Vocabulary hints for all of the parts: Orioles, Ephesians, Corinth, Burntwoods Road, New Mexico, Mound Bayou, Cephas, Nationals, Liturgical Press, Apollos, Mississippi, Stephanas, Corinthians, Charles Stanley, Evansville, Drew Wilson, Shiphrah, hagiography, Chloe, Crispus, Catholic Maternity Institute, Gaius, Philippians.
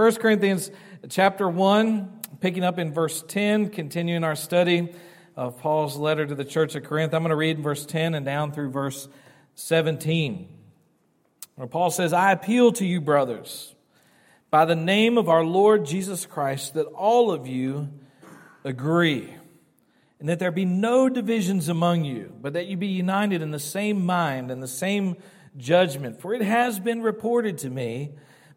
1 Corinthians chapter 1, picking up in verse 10, continuing our study of Paul's letter to the church of Corinth. I'm going to read verse 10 and down through verse 17, where Paul says, I appeal to you, brothers, by the name of our Lord Jesus Christ, that all of you agree, and that there be no divisions among you, but that you be united in the same mind and the same judgment. For it has been reported to me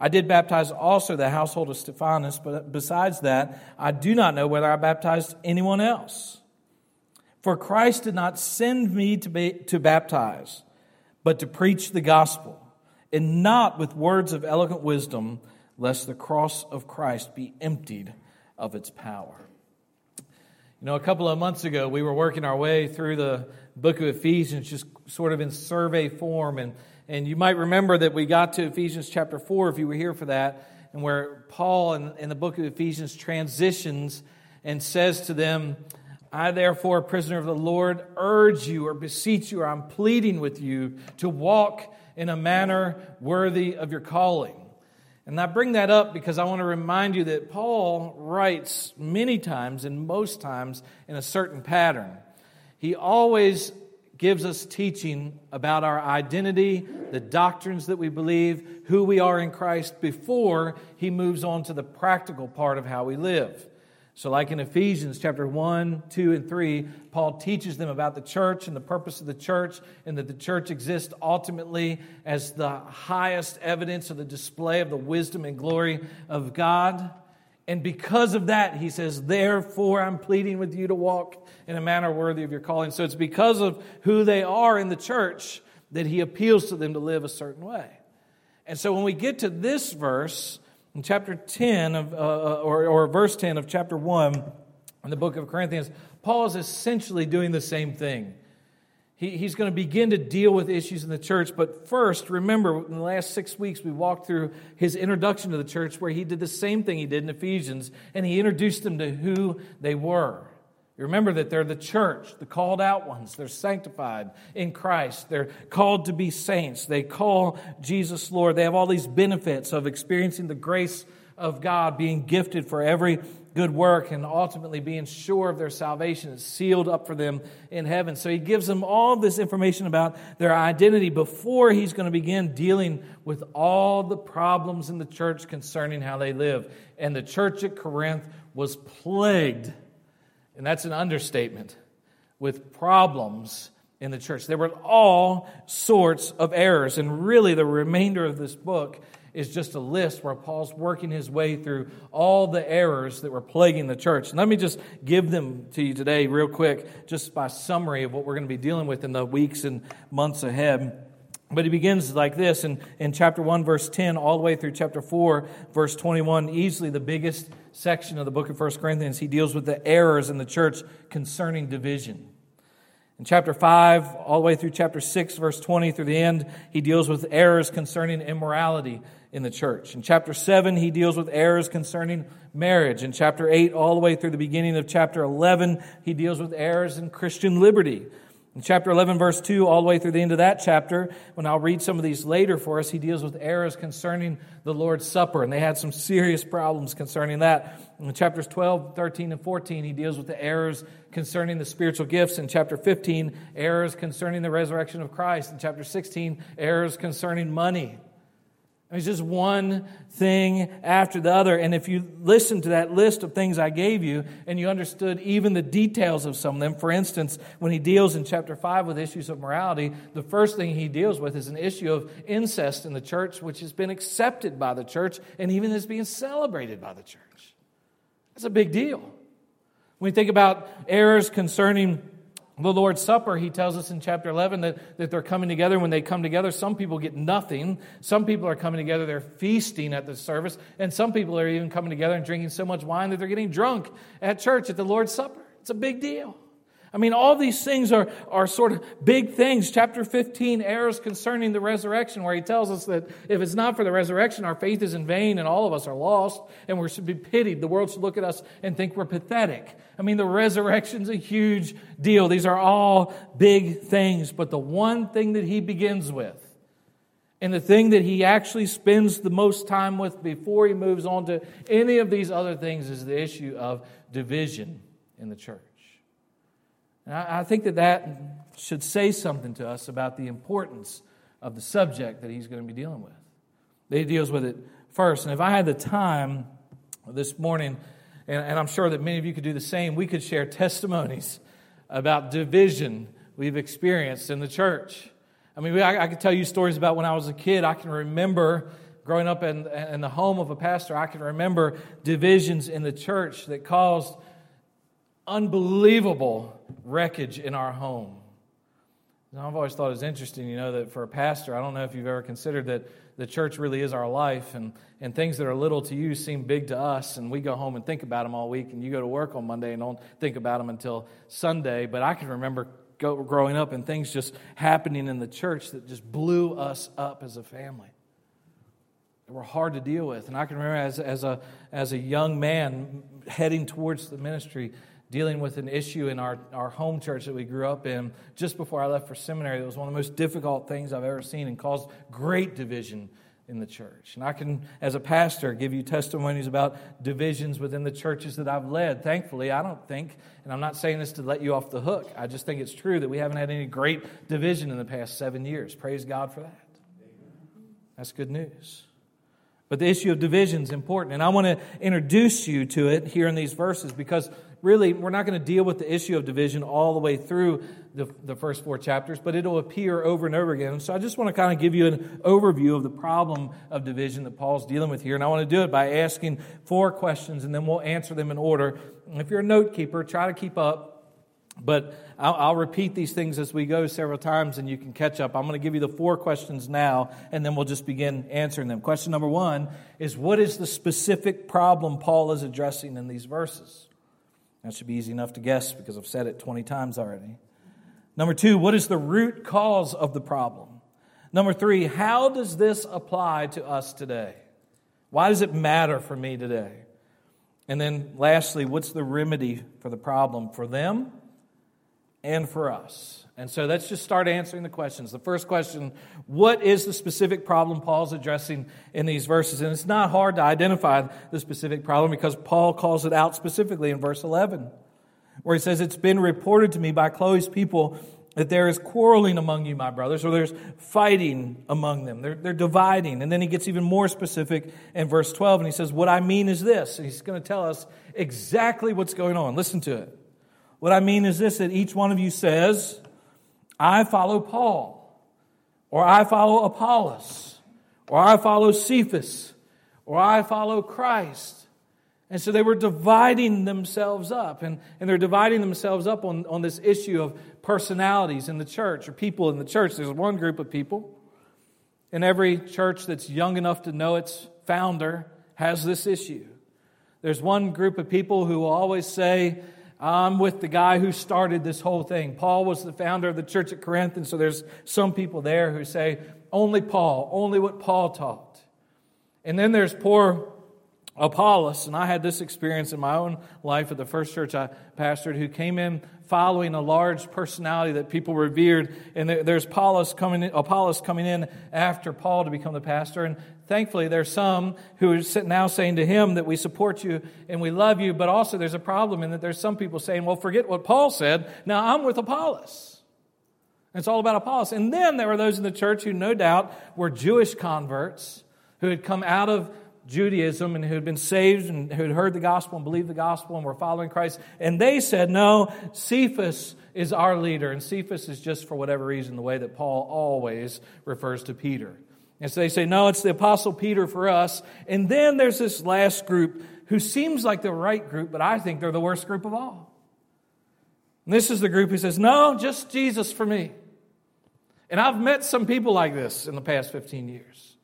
I did baptize also the household of Stephanas, but besides that, I do not know whether I baptized anyone else. For Christ did not send me to baptize, but to preach the gospel, and not with words of eloquent wisdom, lest the cross of Christ be emptied of its power. You know, a couple of months ago, we were working our way through the book of Ephesians, just sort of in survey form. And you might remember that we got to Ephesians chapter 4, if you were here for that, and where Paul in the book of Ephesians transitions and says to them, I therefore, prisoner of the Lord, urge you or beseech you, or I'm pleading with you to walk in a manner worthy of your calling. And I bring that up because I want to remind you that Paul writes many times and most times in a certain pattern. He always gives us teaching about our identity, the doctrines that we believe, who we are in Christ, before he moves on to the practical part of how we live. So like in Ephesians chapter 1, 2, and 3, Paul teaches them about the church and the purpose of the church, and that the church exists ultimately as the highest evidence of the display of the wisdom and glory of God. And because of that, he says, therefore, I'm pleading with you to walk in a manner worthy of your calling. So it's because of who they are in the church that he appeals to them to live a certain way. And so when we get to this verse, in chapter 10 of or verse 10 of chapter 1 in the book of Corinthians, Paul is essentially doing the same thing. He's going to begin to deal with issues in the church, but first, remember, in the last 6 weeks, we walked through his introduction to the church where he did the same thing he did in Ephesians, and he introduced them to who they were. You remember that they're the church, the called out ones. They're sanctified in Christ. They're called to be saints. They call Jesus Lord. They have all these benefits of experiencing the grace of God, being gifted for every good work, and ultimately being sure of their salvation is sealed up for them in heaven. So he gives them all this information about their identity before he's going to begin dealing with all the problems in the church concerning how they live. And the church at Corinth was plagued, and that's an understatement, with problems in the church. There were all sorts of errors. And really, the remainder of this book is just a list where Paul's working his way through all the errors that were plaguing the church. And let me just give them to you today real quick, just by summary of what we're going to be dealing with in the weeks and months ahead. But he begins like this in chapter 1, verse 10, all the way through chapter 4, verse 21, easily the biggest section of the book of 1 Corinthians. He deals with the errors in the church concerning division. In chapter 5, all the way through chapter 6, verse 20 through the end, he deals with errors concerning immorality in the church. In chapter 7, he deals with errors concerning marriage. In chapter 8, all the way through the beginning of chapter 11, he deals with errors in Christian liberty. In chapter 11, verse 2, all the way through the end of that chapter, when I'll read some of these later for us, he deals with errors concerning the Lord's Supper, and they had some serious problems concerning that. In chapters 12, 13, and 14, he deals with the errors concerning the spiritual gifts. In chapter 15, errors concerning the resurrection of Christ. In chapter 16, errors concerning money. It's just one thing after the other. And if you listen to that list of things I gave you and you understood even the details of some of them, for instance, when he deals in chapter 5 with issues of morality, the first thing he deals with is an issue of incest in the church, which has been accepted by the church and even is being celebrated by the church. That's a big deal. When we think about errors concerning The Lord's Supper, he tells us in chapter 11 that they're coming together. When they come together, some people get nothing. Some people are coming together, they're feasting at the service. And some people are even coming together and drinking so much wine that they're getting drunk at church at the Lord's Supper. It's a big deal. I mean, all these things are sort of big things. Chapter 15, errors concerning the resurrection, where he tells us that if it's not for the resurrection, our faith is in vain and all of us are lost and we should be pitied. The world should look at us and think we're pathetic. I mean, the resurrection's a huge deal. These are all big things. But the one thing that he begins with, and the thing that he actually spends the most time with before he moves on to any of these other things, is the issue of division in the church. And I think that should say something to us about the importance of the subject that he's going to be dealing with. He deals with it first. And if I had the time this morning, and I'm sure that many of you could do the same, we could share testimonies about division we've experienced in the church. I mean, I could tell you stories about when I was a kid. I can remember growing up in the home of a pastor. I can remember divisions in the church that caused unbelievable wreckage in our home. Now, I've always thought it was interesting, that for a pastor, I don't know if you've ever considered that the church really is our life, and things that are little to you seem big to us, and we go home and think about them all week, and you go to work on Monday and don't think about them until Sunday. But I can remember growing up and things just happening in the church that just blew us up as a family. They were hard to deal with. And I can remember as a young man heading towards the ministry, dealing with an issue in our home church that we grew up in just before I left for seminary. It was one of the most difficult things I've ever seen and caused great division in the church. And I can, as a pastor, give you testimonies about divisions within the churches that I've led. Thankfully, I don't think, and I'm not saying this to let you off the hook, I just think it's true that we haven't had any great division in the past 7 years. Praise God for that. That's good news. But the issue of division is important, and I want to introduce you to it here in these verses, because really, we're not going to deal with the issue of division all the way through the first four chapters, but it'll appear over and over again. So I just want to kind of give you an overview of the problem of division that Paul's dealing with here. And I want to do it by asking four questions, and then we'll answer them in order. And if you're a note keeper, try to keep up. But I'll repeat these things as we go several times, and you can catch up. I'm going to give you the four questions now, and then we'll just begin answering them. Question number one is, what is the specific problem Paul is addressing in these verses? That should be easy enough to guess because I've said it 20 times already. Number two, what is the root cause of the problem? Number three, how does this apply to us today? Why does it matter for me today? And then lastly, what's the remedy for the problem for them and for us? And so let's just start answering the questions. The first question, what is the specific problem Paul's addressing in these verses? And it's not hard to identify the specific problem because Paul calls it out specifically in verse 11, where he says, "It's been reported to me by Chloe's people that there is quarreling among you, my brothers," or there's fighting among them. They're dividing. And then he gets even more specific in verse 12, and he says, "What I mean is this." And he's going to tell us exactly what's going on. Listen to it. "What I mean is this, that each one of you says, 'I follow Paul,' or 'I follow Apollos,' or 'I follow Cephas,' or 'I follow Christ.'" And so they were dividing themselves up, and they're dividing themselves up on this issue of personalities in the church, or people in the church. There's one group of people, and every church that's young enough to know its founder has this issue. There's one group of people who will always say, "I'm with the guy who started this whole thing." Paul was the founder of the church at Corinth, and so there's some people there who say, "Only Paul, only what Paul taught." And then there's poor Apollos, and I had this experience in my own life at the first church I pastored, who came in following a large personality that people revered, and there's Apollos coming in after Paul to become the pastor, and thankfully, there's some who are now saying to him that we support you and we love you, but also there's a problem in that there's some people saying, "Well, forget what Paul said. Now I'm with Apollos." And it's all about Apollos. And then there were those in the church who no doubt were Jewish converts who had come out of Judaism and who had been saved and who had heard the gospel and believed the gospel and were following Christ. And they said, "No, Cephas is our leader." And Cephas is just, for whatever reason, the way that Paul always refers to Peter. And so they say, "No, it's the Apostle Peter for us." And then there's this last group who seems like the right group, but I think they're the worst group of all. And this is the group who says, no, just Jesus for me. And I've met some people like this in the past 15 years.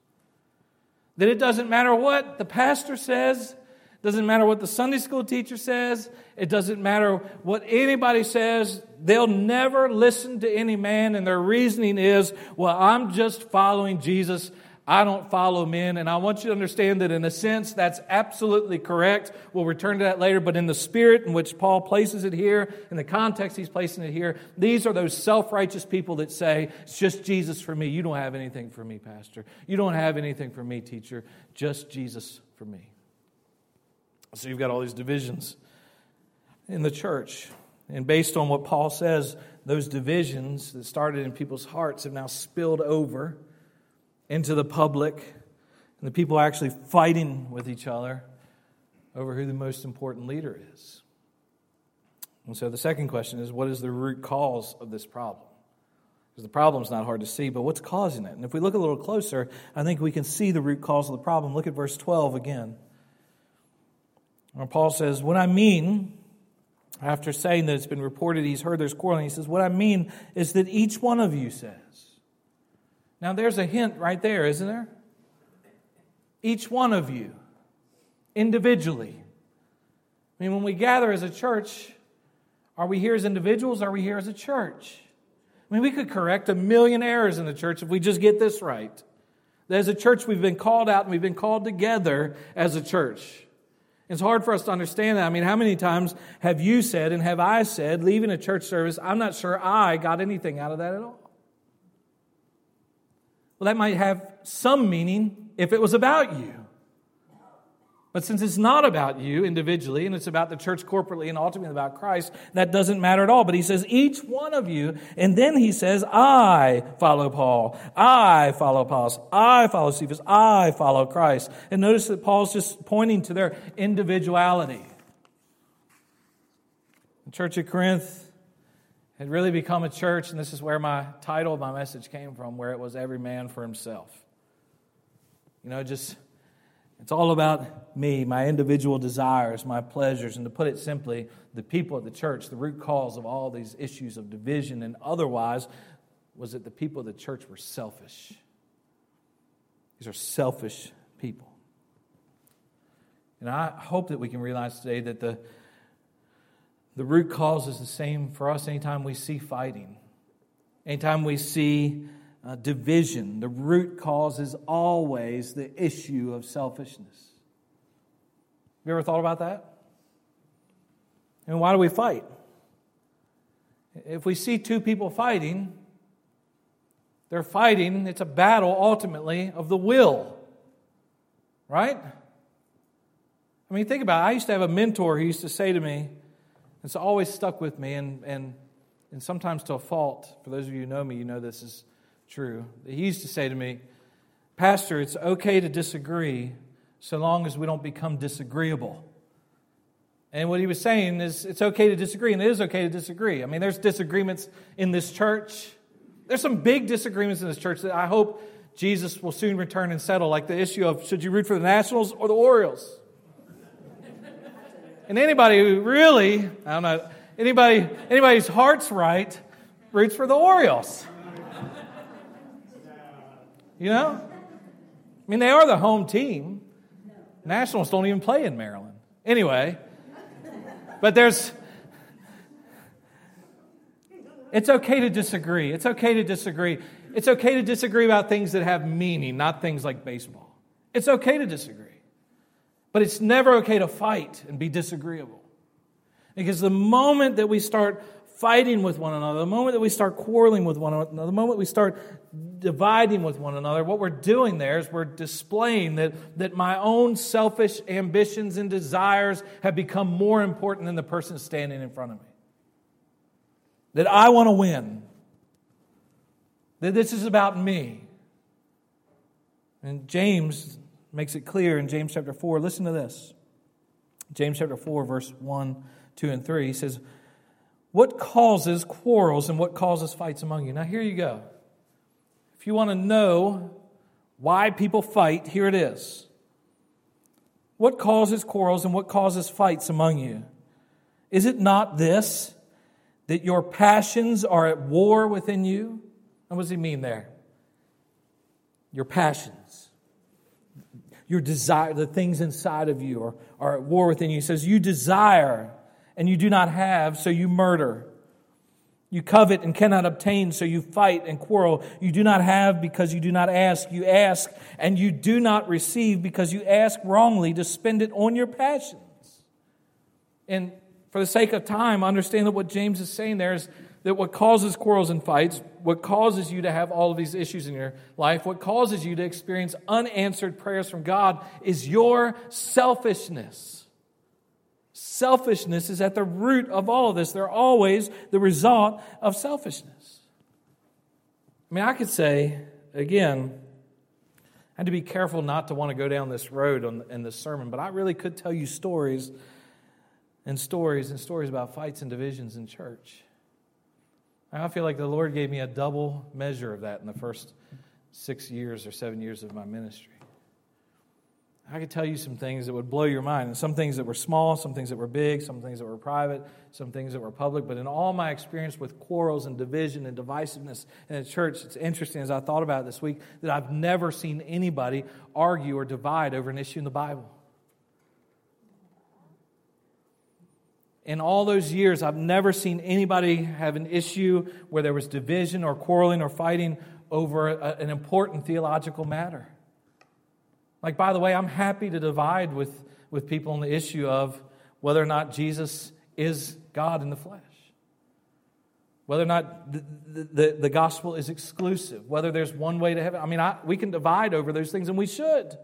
That it doesn't matter what the pastor says, doesn't matter what the Sunday school teacher says, it doesn't matter what anybody says, they'll never listen to any man, and their reasoning is, well, I'm just following Jesus, I don't follow men. And I want you to understand that in a sense, that's absolutely correct. We'll return to that later, but in the spirit in which Paul places it here, in the context he's placing it here, these are those self-righteous people that say, it's just Jesus for me, you don't have anything for me, pastor, you don't have anything for me, teacher, just Jesus for me. So you've got all these divisions in the church. And based on what Paul says, those divisions that started in people's hearts have now spilled over into the public. And the people are actually fighting with each other over who the most important leader is. And so the second question is, what is the root cause of this problem? Because the problem's not hard to see, but what's causing it? And if we look a little closer, I think we can see the root cause of the problem. Look at verse 12 again. And Paul says, what I mean, after saying that it's been reported he's heard there's quarreling, he says, what I mean is that each one of you says. Now there's a hint right there, isn't there? Each one of you, individually. I mean, when we gather as a church, are we here as individuals or are we here as a church? I mean, we could correct 1,000,000 errors in the church if we just get this right. That as a church, we've been called out and we've been called together as a church. It's hard for us to understand that. I mean, how many times have you said and have I said, leaving a church service, I'm not sure I got anything out of that at all? Well, that might have some meaning if it was about you. But since it's not about you individually, and it's about the church corporately and ultimately about Christ, that doesn't matter at all. But he says, each one of you, and then he says, I follow Paul, I follow Apollos, I follow Cephas, I follow Christ. And notice that Paul's just pointing to their individuality. The church at Corinth had really become a church, and this is where my title of my message came from, where it was every man for himself. You know, just... it's all about me, my individual desires, my pleasures. And to put it simply, the people at the church, the root cause of all these issues of division and otherwise, was that the people of the church were selfish. These are selfish people. And I hope that we can realize today that the root cause is the same for us anytime we see fighting, anytime we see division. The root cause is always the issue of selfishness. Have you ever thought about that? And why do we fight? If we see two people fighting, they're fighting. It's a battle ultimately of the will, right? I mean, think about it. I used to have a mentor who used to say to me, it's always stuck with me, and sometimes to a fault. For those of you who know me, you know this is true. He used to say to me, pastor, it's okay to disagree so long as we don't become disagreeable. And what he was saying is it's okay to disagree, and it is okay to disagree. I mean, there's disagreements in this church. There's some big disagreements in this church that I hope Jesus will soon return and settle, like the issue of should you root for the Nationals or the Orioles? And anybody who really, I don't know, anybody whose heart's right roots for the Orioles. You know? I mean, they are the home team. Nationals don't even play in Maryland. Anyway. But it's okay to disagree. It's okay to disagree. It's okay to disagree about things that have meaning, not things like baseball. It's okay to disagree. But it's never okay to fight and be disagreeable. Because the moment that we start fighting with one another, the moment that we start quarreling with one another, the moment we start dividing with one another, what we're doing there is we're displaying that my own selfish ambitions and desires have become more important than the person standing in front of me. That I want to win. That this is about me. And James makes it clear in James chapter 4. Listen to this. James chapter 4, verse 1, 2, and 3. He says, what causes quarrels and what causes fights among you? Now here you go. If you want to know why people fight, here it is. What causes quarrels and what causes fights among you? Is it not this, that your passions are at war within you? And what does he mean there? Your passions, your desire, the things inside of you are at war within you. He says, you desire and you do not have, so you murder. You covet and cannot obtain, so you fight and quarrel. You do not have because you do not ask. You ask and you do not receive because you ask wrongly to spend it on your passions. And for the sake of time, understand that what James is saying there is that what causes quarrels and fights, what causes you to have all of these issues in your life, what causes you to experience unanswered prayers from God is your selfishness. Selfishness is at the root of all of this. They're always the result of selfishness. I mean, I could say, again, I had to be careful not to want to go down this road in this sermon, but I really could tell you stories and stories and stories about fights and divisions in church. I feel like the Lord gave me a double measure of that in the first 6 years or 7 years of my ministry. I could tell you some things that would blow your mind, and some things that were small, some things that were big, some things that were private, some things that were public. But in all my experience with quarrels and division and divisiveness in the church, it's interesting as I thought about it this week that I've never seen anybody argue or divide over an issue in the Bible. In all those years, I've never seen anybody have an issue where there was division or quarreling or fighting over an important theological matter. Like, by the way, I'm happy to divide with people on the issue of whether or not Jesus is God in the flesh, whether or not the gospel is exclusive, whether there's one way to heaven. I mean, we can divide over those things, and we should.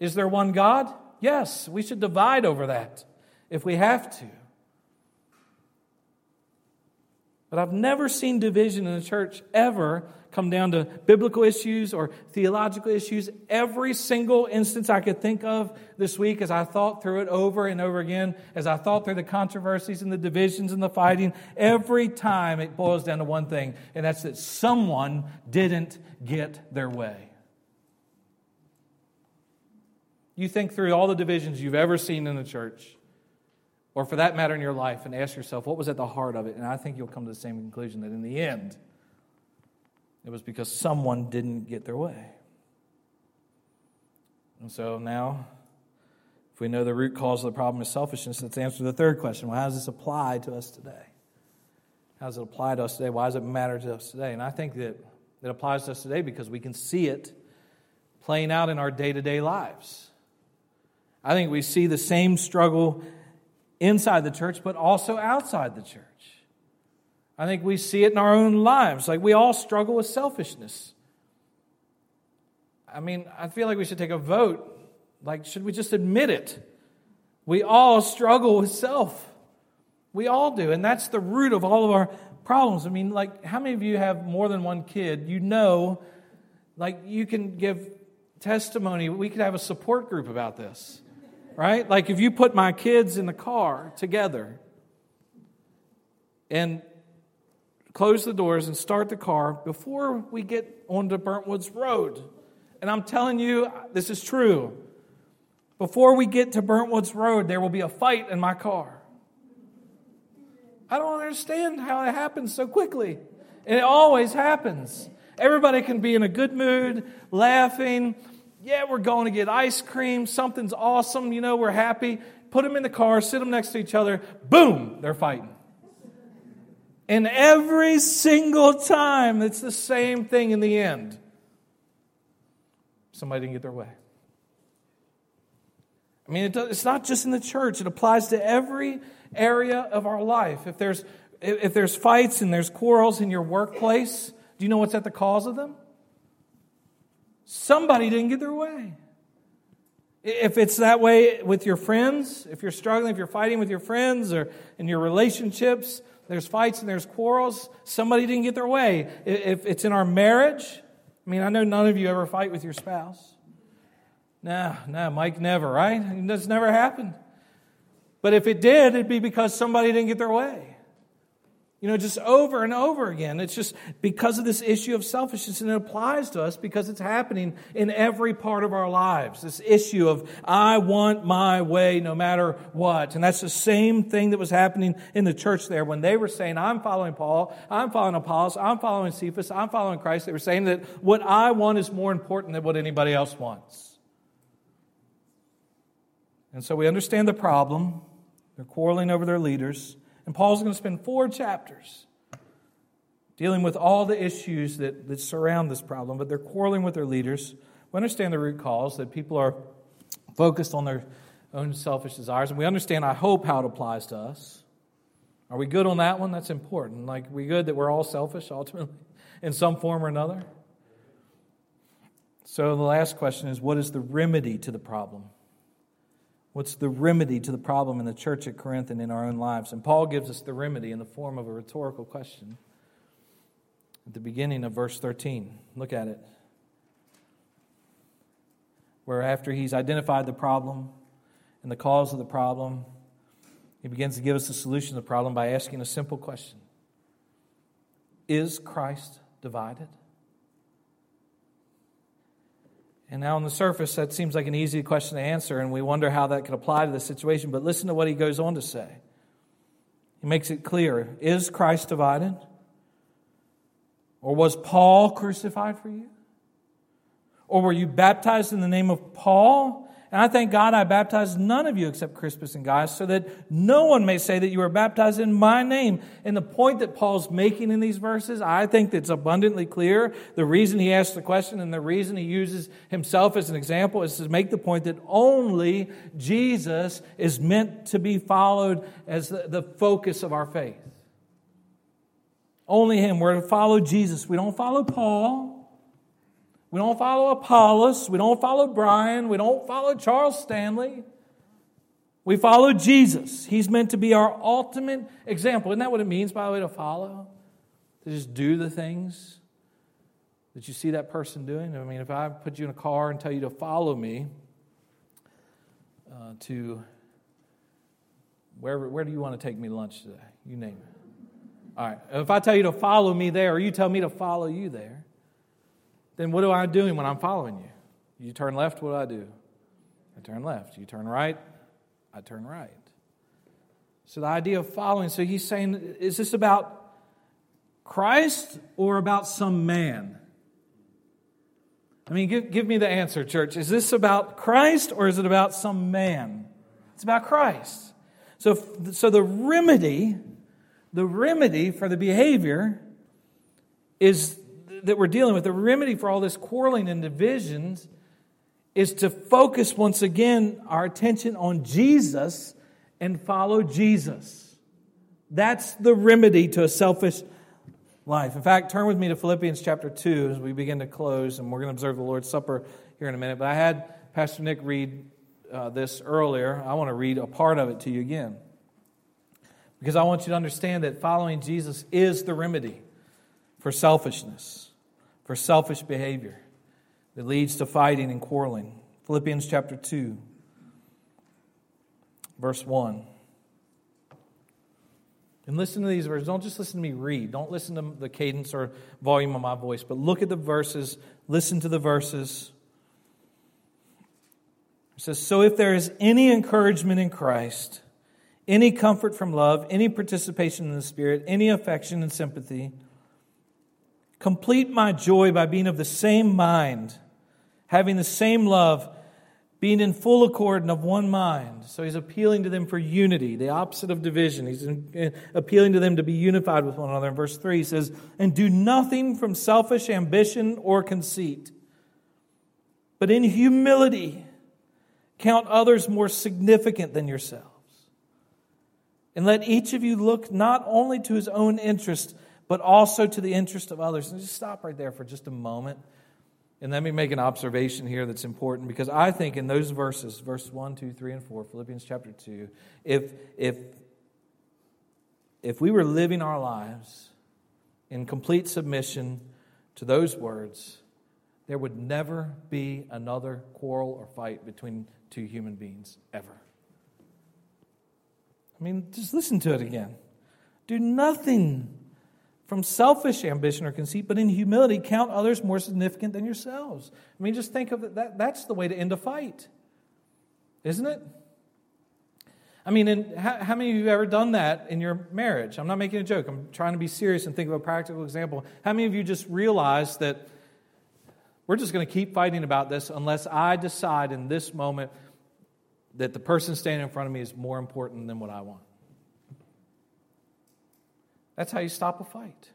Is there one God? Yes, we should divide over that if we have to. But I've never seen division in the church ever come down to biblical issues or theological issues. Every single instance I could think of this week as I thought through it over and over again, as I thought through the controversies and the divisions and the fighting, every time it boils down to one thing, and that's that someone didn't get their way. You think through all the divisions you've ever seen in the church, or for that matter in your life, and ask yourself, what was at the heart of it? And I think you'll come to the same conclusion that in the end, it was because someone didn't get their way. And so now, if we know the root cause of the problem is selfishness, let's answer the third question. Well, how does this apply to us today? How does it apply to us today? Why does it matter to us today? And I think that it applies to us today because we can see it playing out in our day-to-day lives. I think we see the same struggle inside the church, but also outside the church. I think we see it in our own lives. Like, we all struggle with selfishness. I mean, I feel like we should take a vote. Like, should we just admit it? We all struggle with self. We all do. And that's the root of all of our problems. I mean, like, how many of you have more than one kid? You know, like, you can give testimony. We could have a support group about this. Right? Like, if you put my kids in the car together and close the doors and start the car before we get onto Burntwoods Road, and I'm telling you, this is true. Before we get to Burntwoods Road, there will be a fight in my car. I don't understand how it happens so quickly. And it always happens. Everybody can be in a good mood, laughing. Yeah, we're going to get ice cream. Something's awesome. You know, we're happy. Put them in the car, sit them next to each other. Boom, they're fighting. And every single time, it's the same thing in the end. Somebody didn't get their way. I mean, it's not just in the church. It applies to every area of our life. If there's fights and there's quarrels in your workplace, do you know what's at the cause of them? Somebody didn't get their way. If it's that way with your friends, if you're struggling, if you're fighting with your friends or in your relationships, there's fights and there's quarrels, somebody didn't get their way. If it's in our marriage, I mean, I know none of you ever fight with your spouse. No, Mike never, right? That's never happened. But if it did, it'd be because somebody didn't get their way. You know, just over and over again. It's just because of this issue of selfishness, and it applies to us because it's happening in every part of our lives. This issue of, I want my way no matter what. And that's the same thing that was happening in the church there when they were saying, I'm following Paul, I'm following Apollos, I'm following Cephas, I'm following Christ. They were saying that what I want is more important than what anybody else wants. And so we understand the problem. They're quarreling over their leaders. And Paul's going to spend 4 chapters dealing with all the issues that surround this problem, but they're quarreling with their leaders. We understand the root cause, that people are focused on their own selfish desires, and we understand, I hope, how it applies to us. Are we good on that one? That's important. Like, we good that we're all selfish, ultimately, in some form or another? So the last question is, what is the remedy to the problem? What's the remedy to the problem in the church at Corinth and in our own lives? And Paul gives us the remedy in the form of a rhetorical question at the beginning of verse 13. Look at it. Where after he's identified the problem and the cause of the problem, he begins to give us the solution to the problem by asking a simple question. Is Christ divided? And now on the surface, that seems like an easy question to answer, and we wonder how that could apply to the situation. But listen to what he goes on to say. He makes it clear. Is Christ divided? Or was Paul crucified for you? Or were you baptized in the name of Paul? And I thank God I baptized none of you except Crispus and Gaius, so that no one may say that you were baptized in my name. And the point that Paul's making in these verses, I think that's abundantly clear. The reason he asks the question and the reason he uses himself as an example is to make the point that only Jesus is meant to be followed as the focus of our faith. Only him. We're to follow Jesus. We don't follow Paul. We don't follow Apollos. We don't follow Brian. We don't follow Charles Stanley. We follow Jesus. He's meant to be our ultimate example. Isn't that what it means, by the way, to follow? To just do the things that you see that person doing? I mean, if I put you in a car and tell you to follow me to where do you want to take me to lunch today? You name it. All right. If I tell you to follow me there, or you tell me to follow you there, then what am I doing when I'm following you? You turn left, what do? I turn left. You turn right, I turn right. So the idea of following, so he's saying, is this about Christ or about some man? I mean, give me the answer, church. Is this about Christ or is it about some man? It's about Christ. So the remedy for the behavior is that we're dealing with, the remedy for all this quarreling and divisions is to focus once again our attention on Jesus and follow Jesus. That's the remedy to a selfish life. In fact, turn with me to Philippians chapter 2 as we begin to close, and we're going to observe the Lord's Supper here in a minute. But I had Pastor Nick read this earlier. I want to read a part of it to you again, because I want you to understand that following Jesus is the remedy for selfishness, for selfish behavior that leads to fighting and quarreling. Philippians chapter 2, verse 1. And listen to these verses. Don't just listen to me read. Don't listen to the cadence or volume of my voice, but look at the verses. Listen to the verses. It says, so if there is any encouragement in Christ, any comfort from love, any participation in the Spirit, any affection and sympathy, complete my joy by being of the same mind, having the same love, being in full accord and of one mind. So he's appealing to them for unity, the opposite of division. He's appealing to them to be unified with one another. In verse 3 he says, and do nothing from selfish ambition or conceit, but in humility count others more significant than yourselves. And let each of you look not only to his own interest, but also to the interest of others. And just stop right there for just a moment. And let me make an observation here that's important, because I think in those verses, verse 1, 2, 3, and 4, Philippians chapter 2, if we were living our lives in complete submission to those words, there would never be another quarrel or fight between two human beings, ever. I mean, just listen to it again. Do nothing from selfish ambition or conceit, but in humility count others more significant than yourselves. I mean, just think of it, that's the way to end a fight, isn't it? I mean, and how many of you have ever done that in your marriage? I'm not making a joke. I'm trying to be serious and think of a practical example. How many of you just realize that we're just going to keep fighting about this unless I decide in this moment that the person standing in front of me is more important than what I want? That's how you stop a fight.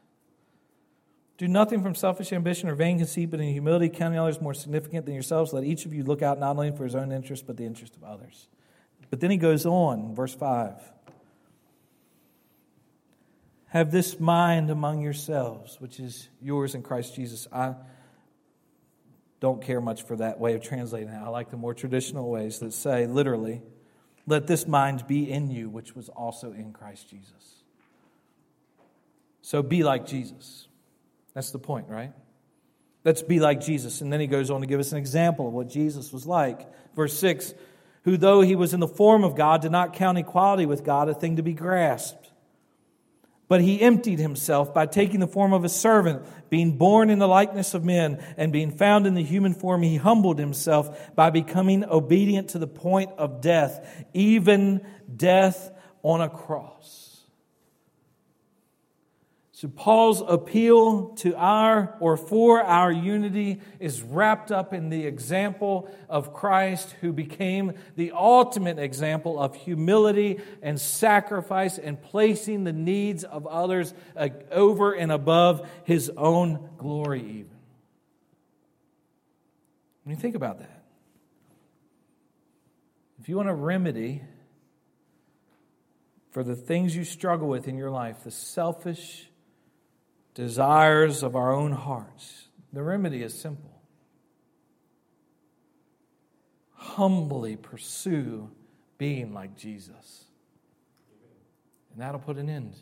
Do nothing from selfish ambition or vain conceit, but in humility, counting others more significant than yourselves. Let each of you look out not only for his own interest, but the interest of others. But then he goes on, verse 5. Have this mind among yourselves, which is yours in Christ Jesus. I don't care much for that way of translating it. I like the more traditional ways that say, literally, let this mind be in you, which was also in Christ Jesus. So be like Jesus. That's the point, right? Let's be like Jesus. And then he goes on to give us an example of what Jesus was like. Verse 6, who though he was in the form of God, did not count equality with God a thing to be grasped. But he emptied himself by taking the form of a servant, being born in the likeness of men, and being found in the human form, he humbled himself by becoming obedient to the point of death, even death on a cross. So Paul's appeal to for our unity is wrapped up in the example of Christ, who became the ultimate example of humility and sacrifice and placing the needs of others over and above his own glory even. When you think about that, if you want a remedy for the things you struggle with in your life, the selfish desires of our own hearts, the remedy is simple. Humbly pursue being like Jesus. And that'll put an end